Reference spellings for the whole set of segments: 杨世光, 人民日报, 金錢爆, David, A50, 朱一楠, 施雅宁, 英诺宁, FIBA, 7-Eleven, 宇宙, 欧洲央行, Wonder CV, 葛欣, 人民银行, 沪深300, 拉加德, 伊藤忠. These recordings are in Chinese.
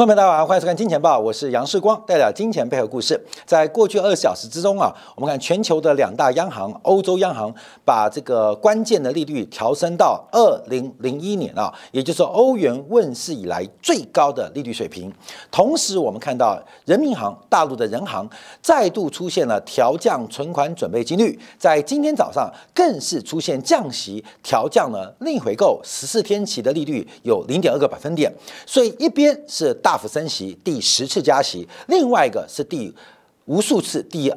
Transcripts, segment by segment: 观众朋友大家好，欢迎收看《金钱报》，我是杨世光，带来金钱背后故事。在过去20小时之中啊，我们看全球的2大央行，欧洲央行把这个关键的利率调升到2001年啊，也就是欧元问世以来最高的利率水平。同时，我们看到人民银行，大陆的人行再度出现了调降存款准备金率，在今天早上更是出现降息，调降了逆回购14天期的利率有0.2个百分点，所以一边是大幅升息，第10次加息，另外一个是第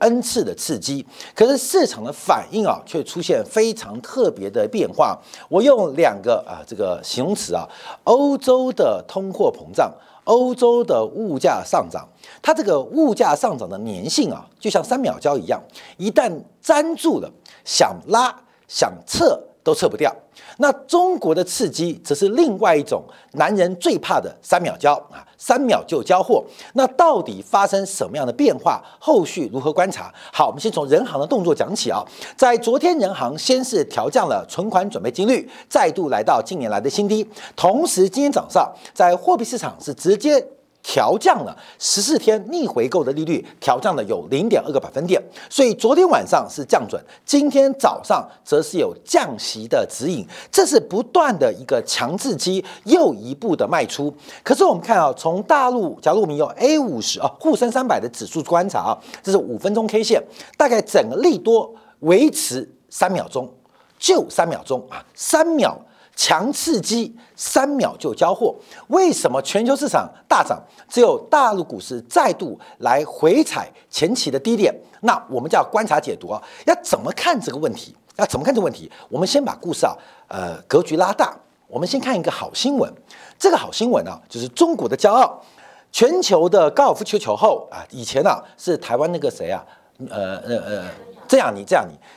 N 次的刺激，可是市场的反应啊，却出现非常特别的变化。我用2个形容词啊，欧洲的通货膨胀，欧洲的物价上涨。它这个物价上涨的粘性啊，就像3秒胶一样，一旦粘住了，想拉想撤都撤不掉。那中国的刺激则是另外一种男人最怕的3秒胶啊，3秒就交货。那到底发生什么样的变化？后续如何观察？好，我们先从人行的动作讲起啊。在昨天，人行先是调降了存款准备金率，再度来到近年来的新低。同时，今天早上在货币市场是直接调降了14天逆回购的利率，调降了有0.2个百分点，所以昨天晚上是降准，今天早上则是有降息的指引，这是不断的一个强制机又一步的卖出。可是我们看啊，从大陆，假如我们用 A50 啊沪深300的指数观察啊，这是5分钟 K 线，大概整个利多维持3秒钟，就3秒钟啊，3秒。强刺激，3秒就交货。为什么全球市场大涨，只有大陆股市再度来回踩前期的低点？那我们就要观察解读啊，要怎么看这个问题？我们先把故事啊，格局拉大。我们先看一个好新闻，这个好新闻啊，就是中国的骄傲，全球的高尔夫球球后啊，以前啊是台湾那个谁啊，这样你，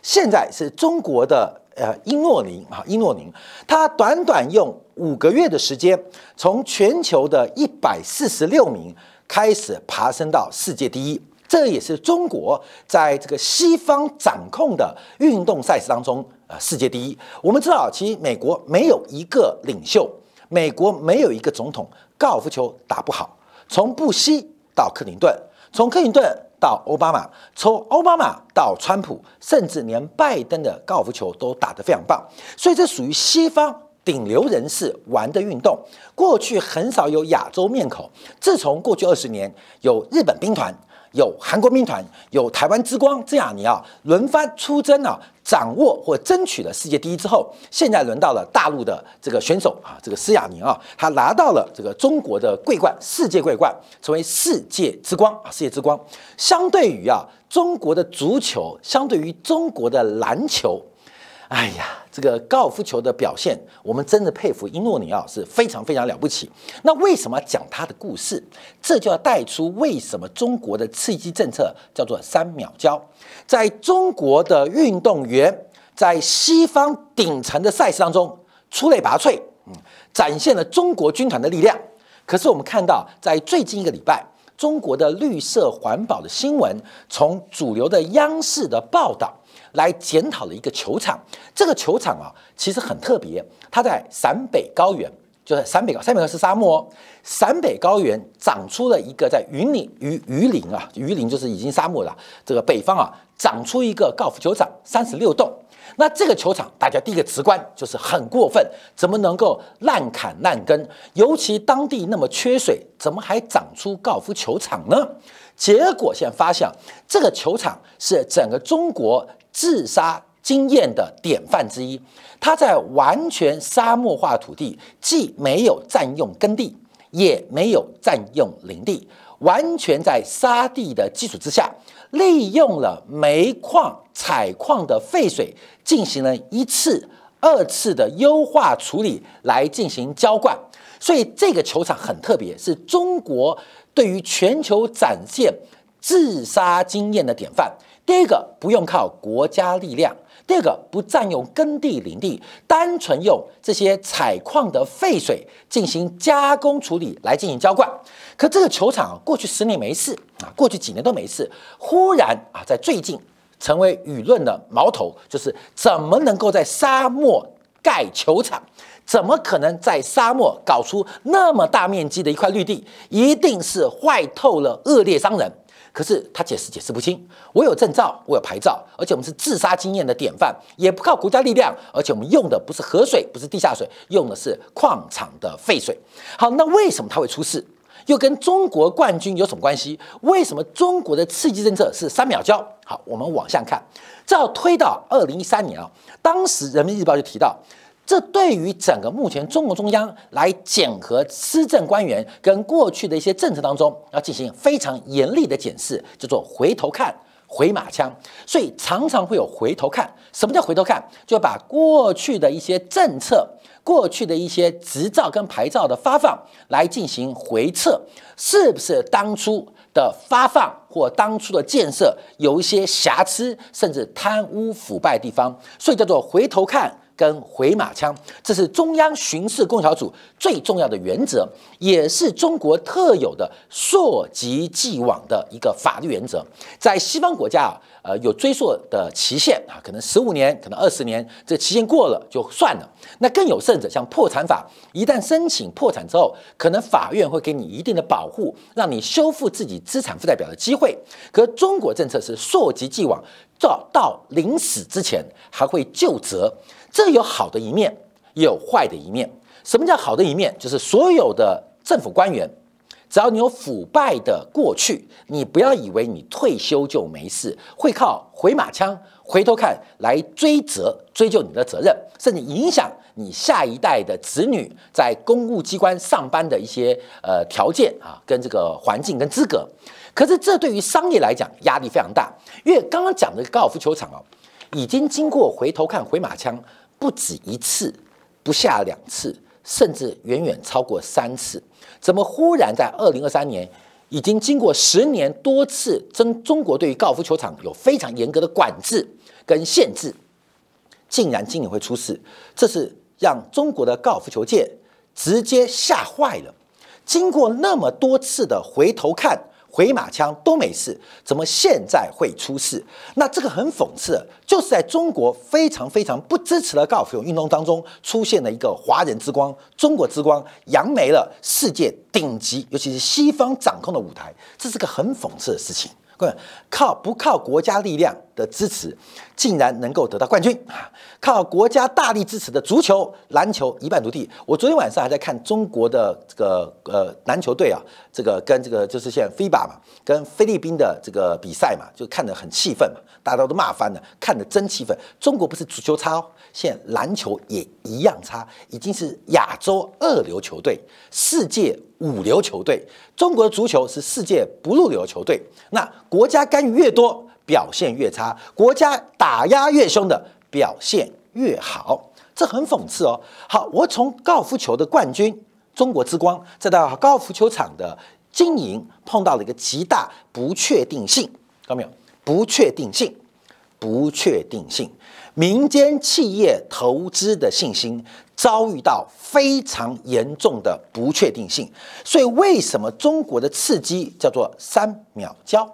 现在是中国的。英诺宁，他短短用5个月的时间，从全球的146名开始爬升到世界第一。这也是中国在这个西方掌控的运动赛事当中，世界第一。我们知道，其实美国没有一个领袖，美国没有一个总统，高尔夫球打不好。从布希到克林顿，从克林顿到奥巴马，从奥巴马到川普，甚至连拜登的高尔夫球都打得非常棒，所以这属于西方顶流人士玩的运动。过去很少有亚洲面孔，自从过去20年有日本兵团、有韩国兵团、有台湾之光这样你啊轮番出征啊，掌握或争取了世界第一之后，现在轮到了大陆的这个选手啊，这个施雅宁啊，他拿到了这个中国的桂冠，世界桂冠，成为世界之光啊，世界之光。相对于啊中国的足球，相对于中国的篮球，哎呀，这个高尔夫球的表现，我们真的佩服英诺尼啊，是非常非常了不起。那为什么讲他的故事？这就要带出为什么中国的刺激政策叫做3秒胶。在中国的运动员在西方顶层的赛事当中出类拔萃，展现了中国军团的力量。可是我们看到，在最近1个礼拜，中国的绿色环保的新闻，从主流的央视的报道来检讨了一个球场。这个球场啊，其实很特别，它在陕北高原，就是陕北高是沙漠，陕北高原长出了一个在榆林就是已经沙漠了，这个北方啊长出一个高尔夫球场，36栋。那这个球场，大家第一个直观就是很过分，怎么能够滥砍滥耕？尤其当地那么缺水，怎么还长出高尔夫球场呢？结果现在发现，这个球场是整个中国治沙经验的典范之一。它在完全沙漠化土地，既没有占用耕地，也没有占用林地，完全在沙地的基础之下，利用了煤矿采矿的废水，进行了1次、2次的优化处理来进行浇灌。所以这个球场很特别，是中国对于全球展现治沙经验的典范。第一个，不用靠国家力量；第二个，不占用耕地林地，单纯用这些采矿的废水进行加工处理来进行浇灌。可这个球场啊，过去10年没事啊，过去几年都没事，忽然啊，在最近成为舆论的矛头，就是怎么能够在沙漠盖球场？怎么可能在沙漠搞出那么大面积的一块绿地？一定是坏透了恶劣商人。可是他解释不清。我有证照，我有牌照，而且我们是治沙经验的典范，也不靠国家力量，而且我们用的不是河水，不是地下水，用的是矿场的废水。好，那为什么它会出事？又跟中国冠军有什么关系？为什么中国的刺激政策是3秒交？好，我们往下看，这要推到2013年啊，当时《人民日报》就提到。这对于整个目前中共中央来检核施政官员跟过去的一些政策当中，要进行非常严厉的检视，叫做回头看、回马枪。所以常常会有回头看。什么叫回头看？就把过去的一些政策、过去的一些执照跟牌照的发放来进行回测，是不是当初的发放或当初的建设有一些瑕疵，甚至贪污腐败的地方？所以叫做回头看。跟回马枪，这是中央巡视工作小组最重要的原则，也是中国特有的溯及既往的一个法律原则。在西方国家，有追溯的期限啊，可能15年，可能20年，这期限过了就算了。那更有甚者，像破产法，一旦申请破产之后，可能法院会给你一定的保护，让你修复自己资产负债表的机会。可是中国政策是溯及既往，到临死之前还会究责。这有好的一面，也有坏的一面。什么叫好的一面？就是所有的政府官员，只要你有腐败的过去，你不要以为你退休就没事，会靠回马枪、回头看来追究你的责任，甚至影响你下一代的子女在公务机关上班的一些条件啊，跟这个环境跟资格。可是这对于商业来讲压力非常大，因为刚刚讲的高尔夫球场哦，已经经过回头看、回马枪不止一次，不下2次，甚至远远超过3次。怎么忽然在2023年，已经经过10年多次，中国对于高尔夫球场有非常严格的管制跟限制，竟然今年会出事？这是让中国的高尔夫球界直接吓坏了。经过那么多次的回头看、回马枪都没事，怎么现在会出事？那这个很讽刺，就是在中国非常非常不支持的高尔夫球运动当中，出现了一个华人之光、中国之光，扬眉了世界顶级，尤其是西方掌控的舞台，这是个很讽刺的事情。不靠国家力量的支持，竟然能够得到冠军啊！靠国家大力支持的足球、篮球一败涂地。我昨天晚上还在看中国的这个篮球队啊，这个跟这个就是现在 FIBA 嘛，跟菲律宾的这个比赛嘛，就看得很气愤嘛，大家都骂翻了，看得真气愤。中国不是足球差哦，现在篮球也一样差，已经是亚洲2流球队，世界5流球队。中国的足球是世界不入流球队，那国家干预越多，表现越差；国家打压越凶的，表现越好，这很讽刺哦。好，我从高尔夫球的冠军、中国之光，再到高尔夫球场的经营，碰到了一个极大不确定性，看到没有？不确定性，民间企业投资的信心遭遇到非常严重的不确定性。所以为什么中国的刺激叫做3秒交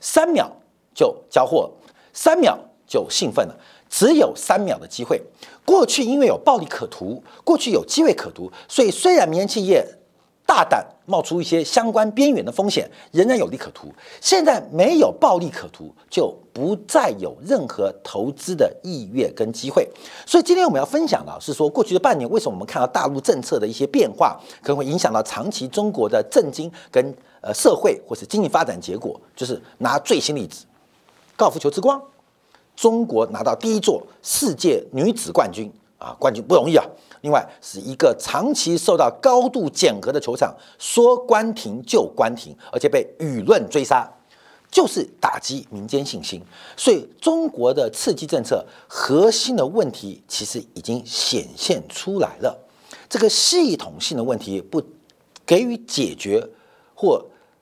？3秒就交货，3秒就兴奋了，只有3秒的机会。过去因为有暴利可图，过去有机会可图，所以虽然民间企业大胆冒出一些相关边缘的风险，仍然有利可图。现在没有暴利可图，就不再有任何投资的意愿跟机会。所以今天我们要分享的是说，过去的半年为什么我们看到大陆政策的一些变化，可能会影响到长期中国的政经跟社会或是经济发展结果。就是拿最新例子，高尔夫球之光，中国拿到第1座世界女子冠军啊，冠军不容易啊。另外是一个长期受到高度检核的球场，说关停就关停，而且被舆论追杀，就是打击民间信心。所以中国的刺激政策核心的问题其实已经显现出来了，这个系统性的问题不给予解决或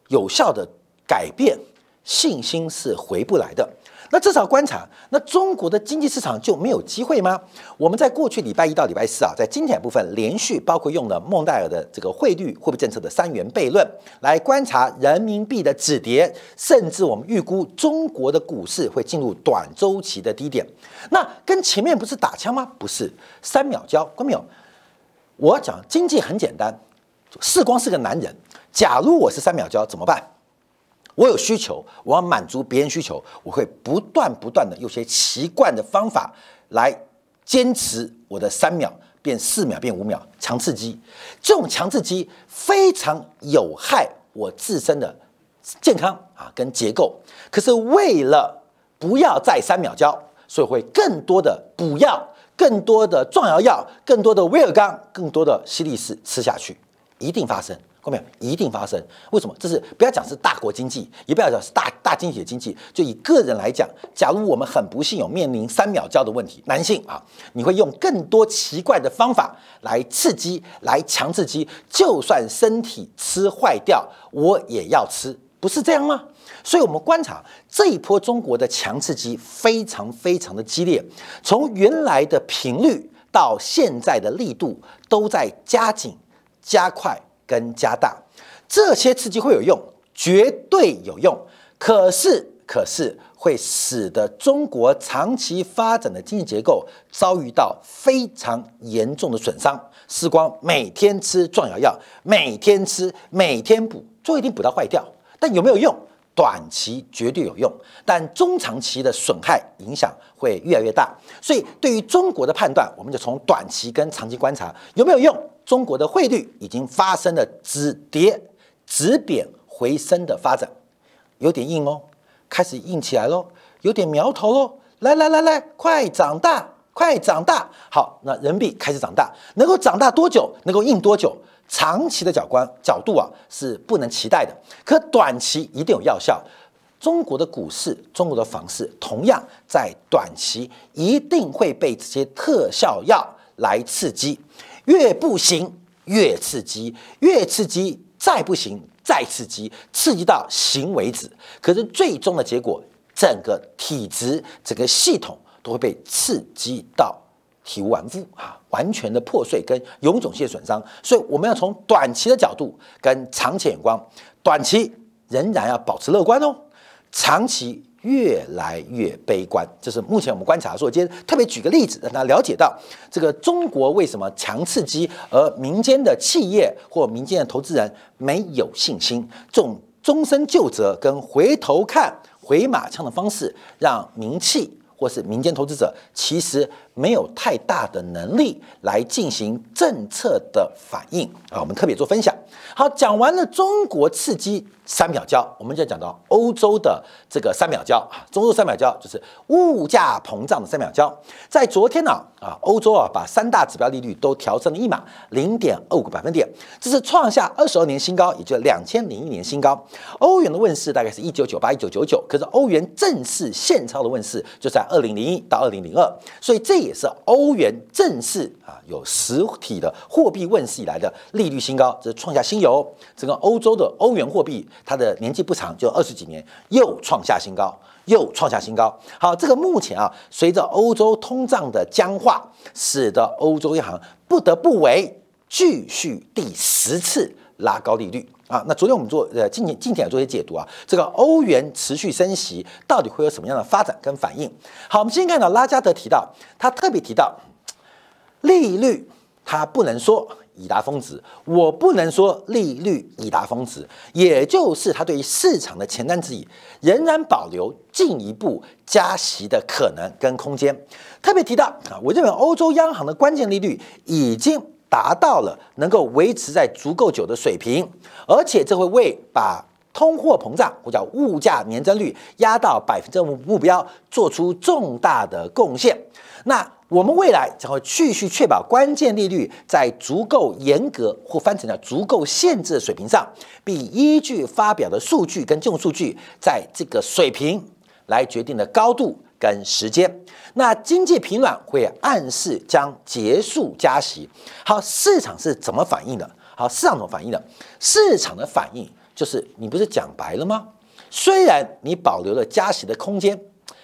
有效的改变，信心是回不来的。那至少观察，那中国的经济市场就没有机会吗？我们在过去礼拜一到礼拜四啊，在经典部分连续包括用了孟戴尔的这个汇率货币政策的3元悖论来观察人民币的止跌，甚至我们预估中国的股市会进入短周期的低点。那跟前面不是打枪吗？不是，3秒交，看到没有？我讲经济很简单，世光是个男人。假如我是三秒胶怎么办？我有需求，我要满足别人需求，我会不断的用些奇怪的方法来坚持我的三秒变四秒变五秒，强刺激。这种强刺激非常有害我自身的健康啊跟结构。可是为了不要再三秒胶，所以会更多的补药、更多的壮阳药、更多的威尔刚、更多的西力士吃下去，一定发生。没有，一定发生。为什么？这是不要讲是大国经济，也不要讲是大经济的经济。就以个人来讲，假如我们很不幸有面临三秒胶的问题，男性啊，你会用更多奇怪的方法来刺激，来强刺激。就算身体吃坏掉，我也要吃，不是这样吗？所以我们观察这一波中国的强刺激非常的激烈，从原来的频率到现在的力度都在加紧、加快。跟加大，这些刺激会有用，绝对有用。可是会使得中国长期发展的经济结构遭遇到非常严重的损伤。世光每天吃壮阳药，每天吃，每天补，就一定补到坏掉。但有没有用？短期绝对有用，但中长期的损害影响会越来越大。所以对于中国的判断，我们就从短期跟长期观察有没有用。中国的汇率已经发生了止跌、止贬回升的发展，有点硬哦，开始硬起来喽，有点苗头喽。来，快长大，快长大。好，那人民币开始长大，能够长大多久？能够硬多久？长期的角度啊是不能期待的，可短期一定有药效。中国的股市、中国的房市，同样在短期一定会被这些特效药来刺激。越不行越刺激，越刺激再不行再刺激，刺激到行为止。可是最终的结果，整个体质、整个系统都会被刺激到体无完肤啊，完全的破碎跟永久性的损伤。所以我们要从短期的角度跟长期眼光，短期仍然要保持乐观哦，长期越来越悲观，这是目前我们观察。所以今天特别举个例子，让大家了解到这个中国为什么强刺激，而民间的企业或民间的投资人没有信心。这种终身就责跟回头看、回马枪的方式，让民企或是民间投资者其实没有太大的能力来进行政策的反应啊。我们特别做分享。好，讲完了中国刺激。三秒胶，我们就讲到欧洲的这个三秒胶啊，欧洲三秒胶就是物价膨胀的三秒胶。在昨天呢，欧洲啊把三大指标利率都调升了一码，0.25个百分点，这是创下22年新高，也就是2001年新高。欧元的问世大概是1998、1999，可是欧元正式现钞的问世就在2001到2002，所以这也是欧元正式啊有实体的货币问世以来的利率新高，这是创下新高。整个欧洲的欧元货币。它的年纪不长，就20几年，又创下新高。好，这个目前啊，随着欧洲通胀的僵化，使得欧洲央行不得不为继续第10次拉高利率啊。那昨天我们做近点做一些解读啊，这个欧元持续升息到底会有什么样的发展跟反应？好，我们先看到拉加德提到，他特别提到利率，他不能说。已达峰值，我不能说利率已达峰值，也就是它对于市场的前瞻指引仍然保留进一步加息的可能跟空间。特别提到啊，我认为欧洲央行的关键利率已经达到了能够维持在足够久的水平，而且这会为把通货膨胀或叫物价年增率压到5%目标做出重大的贡献。那我们未来将会继续确保关键利率在足够严格或翻成了足够限制的水平上，并依据发表的数据跟金融数据，在这个水平来决定的高度跟时间。那经济疲软会暗示将结束加息。好，市场是怎么反应的？好，市场怎么反应的？市场的反应就是你不是讲白了吗？虽然你保留了加息的空间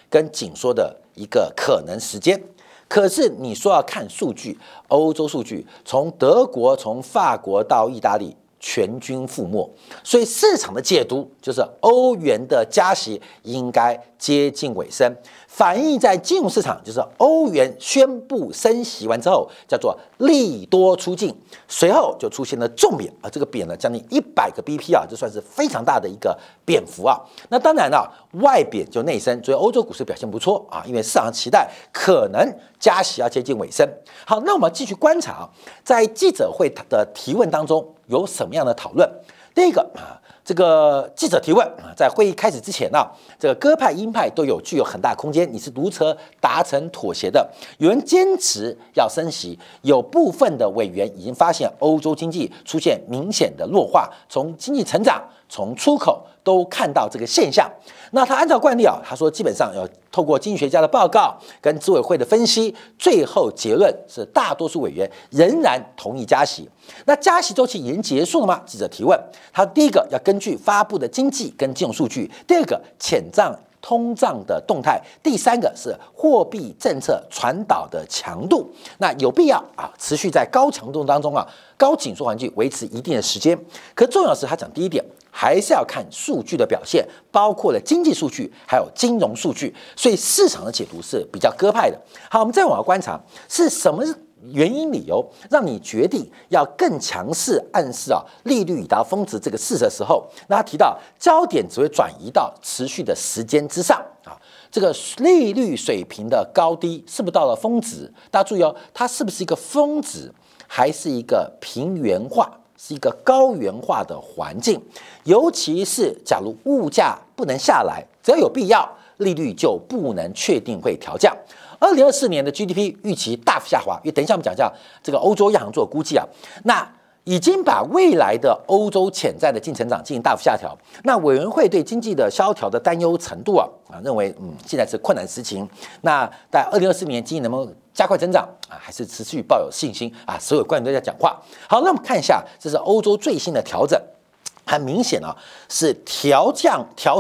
跟紧缩的一个可能时间。可是你说要看数据，欧洲数据，从德国、从法国到意大利，全军覆没。所以市场的解读就是欧元的加息应该接近尾声，反映在金融市场就是欧元宣布升息完之后，叫做利多出尽，随后就出现了重贬啊，这个贬呢将近100个BP啊，这算是非常大的一个贬幅啊。那当然了，外贬就内升，所以欧洲股市表现不错啊，因为市场期待可能加息要接近尾声。好，那我们继续观察，在记者会的提问当中有什么样的讨论？第一个啊，这个记者提问啊，在会议开始之前呢，这个鸽派、鹰派都有具有很大空间，你是如何达成妥协的？有人坚持要升息，有部分的委员已经发现欧洲经济出现明显的弱化，从经济成长、从出口都看到这个现象。那他按照惯例啊，他说基本上要透过经济学家的报告跟执委会的分析，最后结论是大多数委员仍然同意加息。那加息周期已经结束了吗？记者提问。他第一个要根据发布的经济跟金融数据，第二个潜藏通胀的动态，第三个是货币政策传导的强度。那有必要啊，持续在高强度当中啊，高紧缩环境维持一定的时间。可重要的是，他讲第一点，还是要看数据的表现，包括了经济数据，还有金融数据。所以市场的解读是比较鸽派的。好，我们再往下观察，是什么原因理由让你决定要更强势暗示啊利率已达峰值这个事实的时候，那他提到焦点只会转移到持续的时间之上啊，这个利率水平的高低是不是到了峰值？大家注意哦，它是不是一个峰值，还是一个平原化，是一个高原化的环境？尤其是假如物价不能下来，只要有必要，利率就不能确定会调降。2024年的 GDP 预期大幅下滑，因为等一下我们讲一下这个欧洲央行做估计啊，那已经把未来的欧洲潜在的净成长进行大幅下调。那委员会对经济的萧条的担忧程度啊，认为现在是困难时期。那在2024年经济能不能加快增长啊，还是持续抱有信心啊？所有官员都在讲话。好，那我们看一下，这是欧洲最新的调整。很明显啊，是调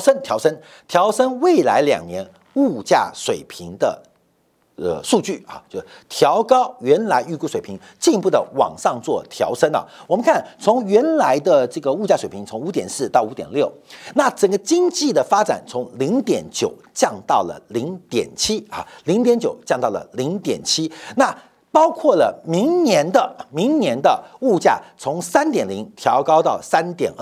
升未来2年物价水平的数据啊，就调高原来预估水平，进一步的往上做调升啊。我们看从原来的这个物价水平从 5.4 到 5.6， 那整个经济的发展从 0.9 降到了 0.7 啊 ，0.9 降到了 0.7， 那包括了明年的物价从 3.0 调高到 3.2，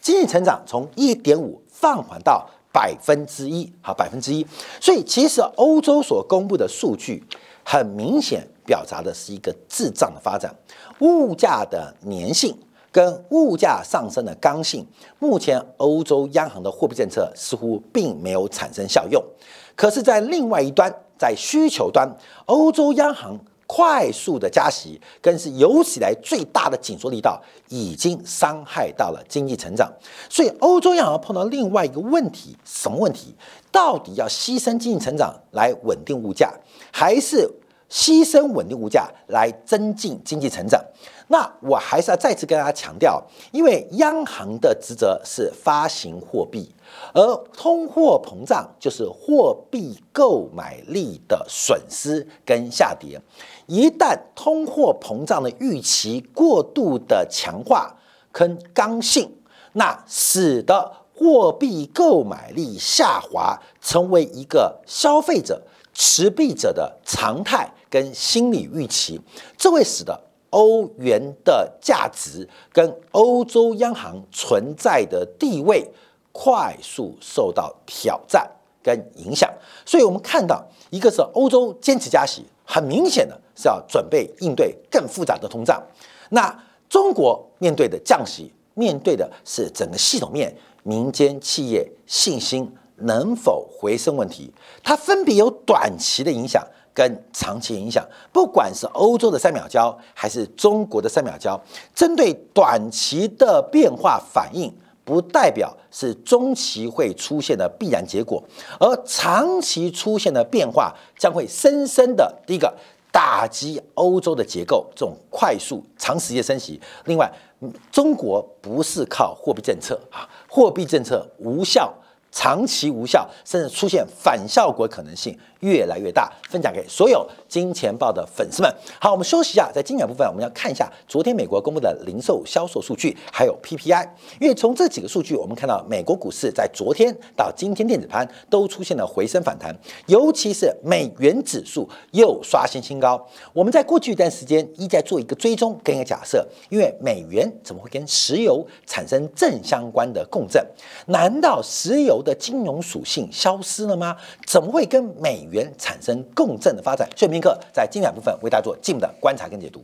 经济成长从 1.5 放缓到 1%， 好 1%。所以其实欧洲所公布的数据很明显表达的是一个滞胀的发展，物价的粘性跟物价上升的刚性，目前欧洲央行的货币政策似乎并没有产生效用。可是在另外一端，在需求端，欧洲央行快速的加息，更是有史以来最大的紧缩力道，已经伤害到了经济成长。所以欧洲央行碰到另外一个问题，什么问题？到底要牺牲经济成长来稳定物价，还是牺牲稳定物价来增进经济成长？那我还是要再次跟大家强调，因为央行的职责是发行货币，而通货膨胀就是货币购买力的损失跟下跌。一旦通货膨胀的预期过度的强化跟刚性，那使得货币购买力下滑成为一个消费者、持币者的常态跟心理预期，这会使得欧元的价值跟欧洲央行存在的地位快速受到挑战跟影响。所以我们看到，一个是欧洲坚持加息，很明显的是要准备应对更复杂的通胀。那中国面对的降息，面对的是整个系统面、民间企业信心能否回升问题，它分别有短期的影响跟长期影响。不管是欧洲的3秒胶还是中国的3秒胶，针对短期的变化反应，不代表是中期会出现的必然结果，而长期出现的变化将会深深的，第一个打击欧洲的结构，这种快速长时间升息。另外，中国不是靠货币政策啊，货币政策无效。长期无效，甚至出现反效果可能性越来越大，分享给所有金钱豹的粉丝们。好，我们休息一下，在精彩部分，我们要看一下昨天美国公布的零售销售数据，还有 PPI。因为从这几个数据，我们看到美国股市在昨天到今天电子盘都出现了回升反弹，尤其是美元指数又刷新新高。我们在过去一段时间一再做一个追踪跟一个假设，因为美元怎么会跟石油产生正相关的共振？难道石油的金融属性消失了吗？怎么会跟美元产生共振的发展？所以，明克在精彩部分为大家做进一步的观察跟解读。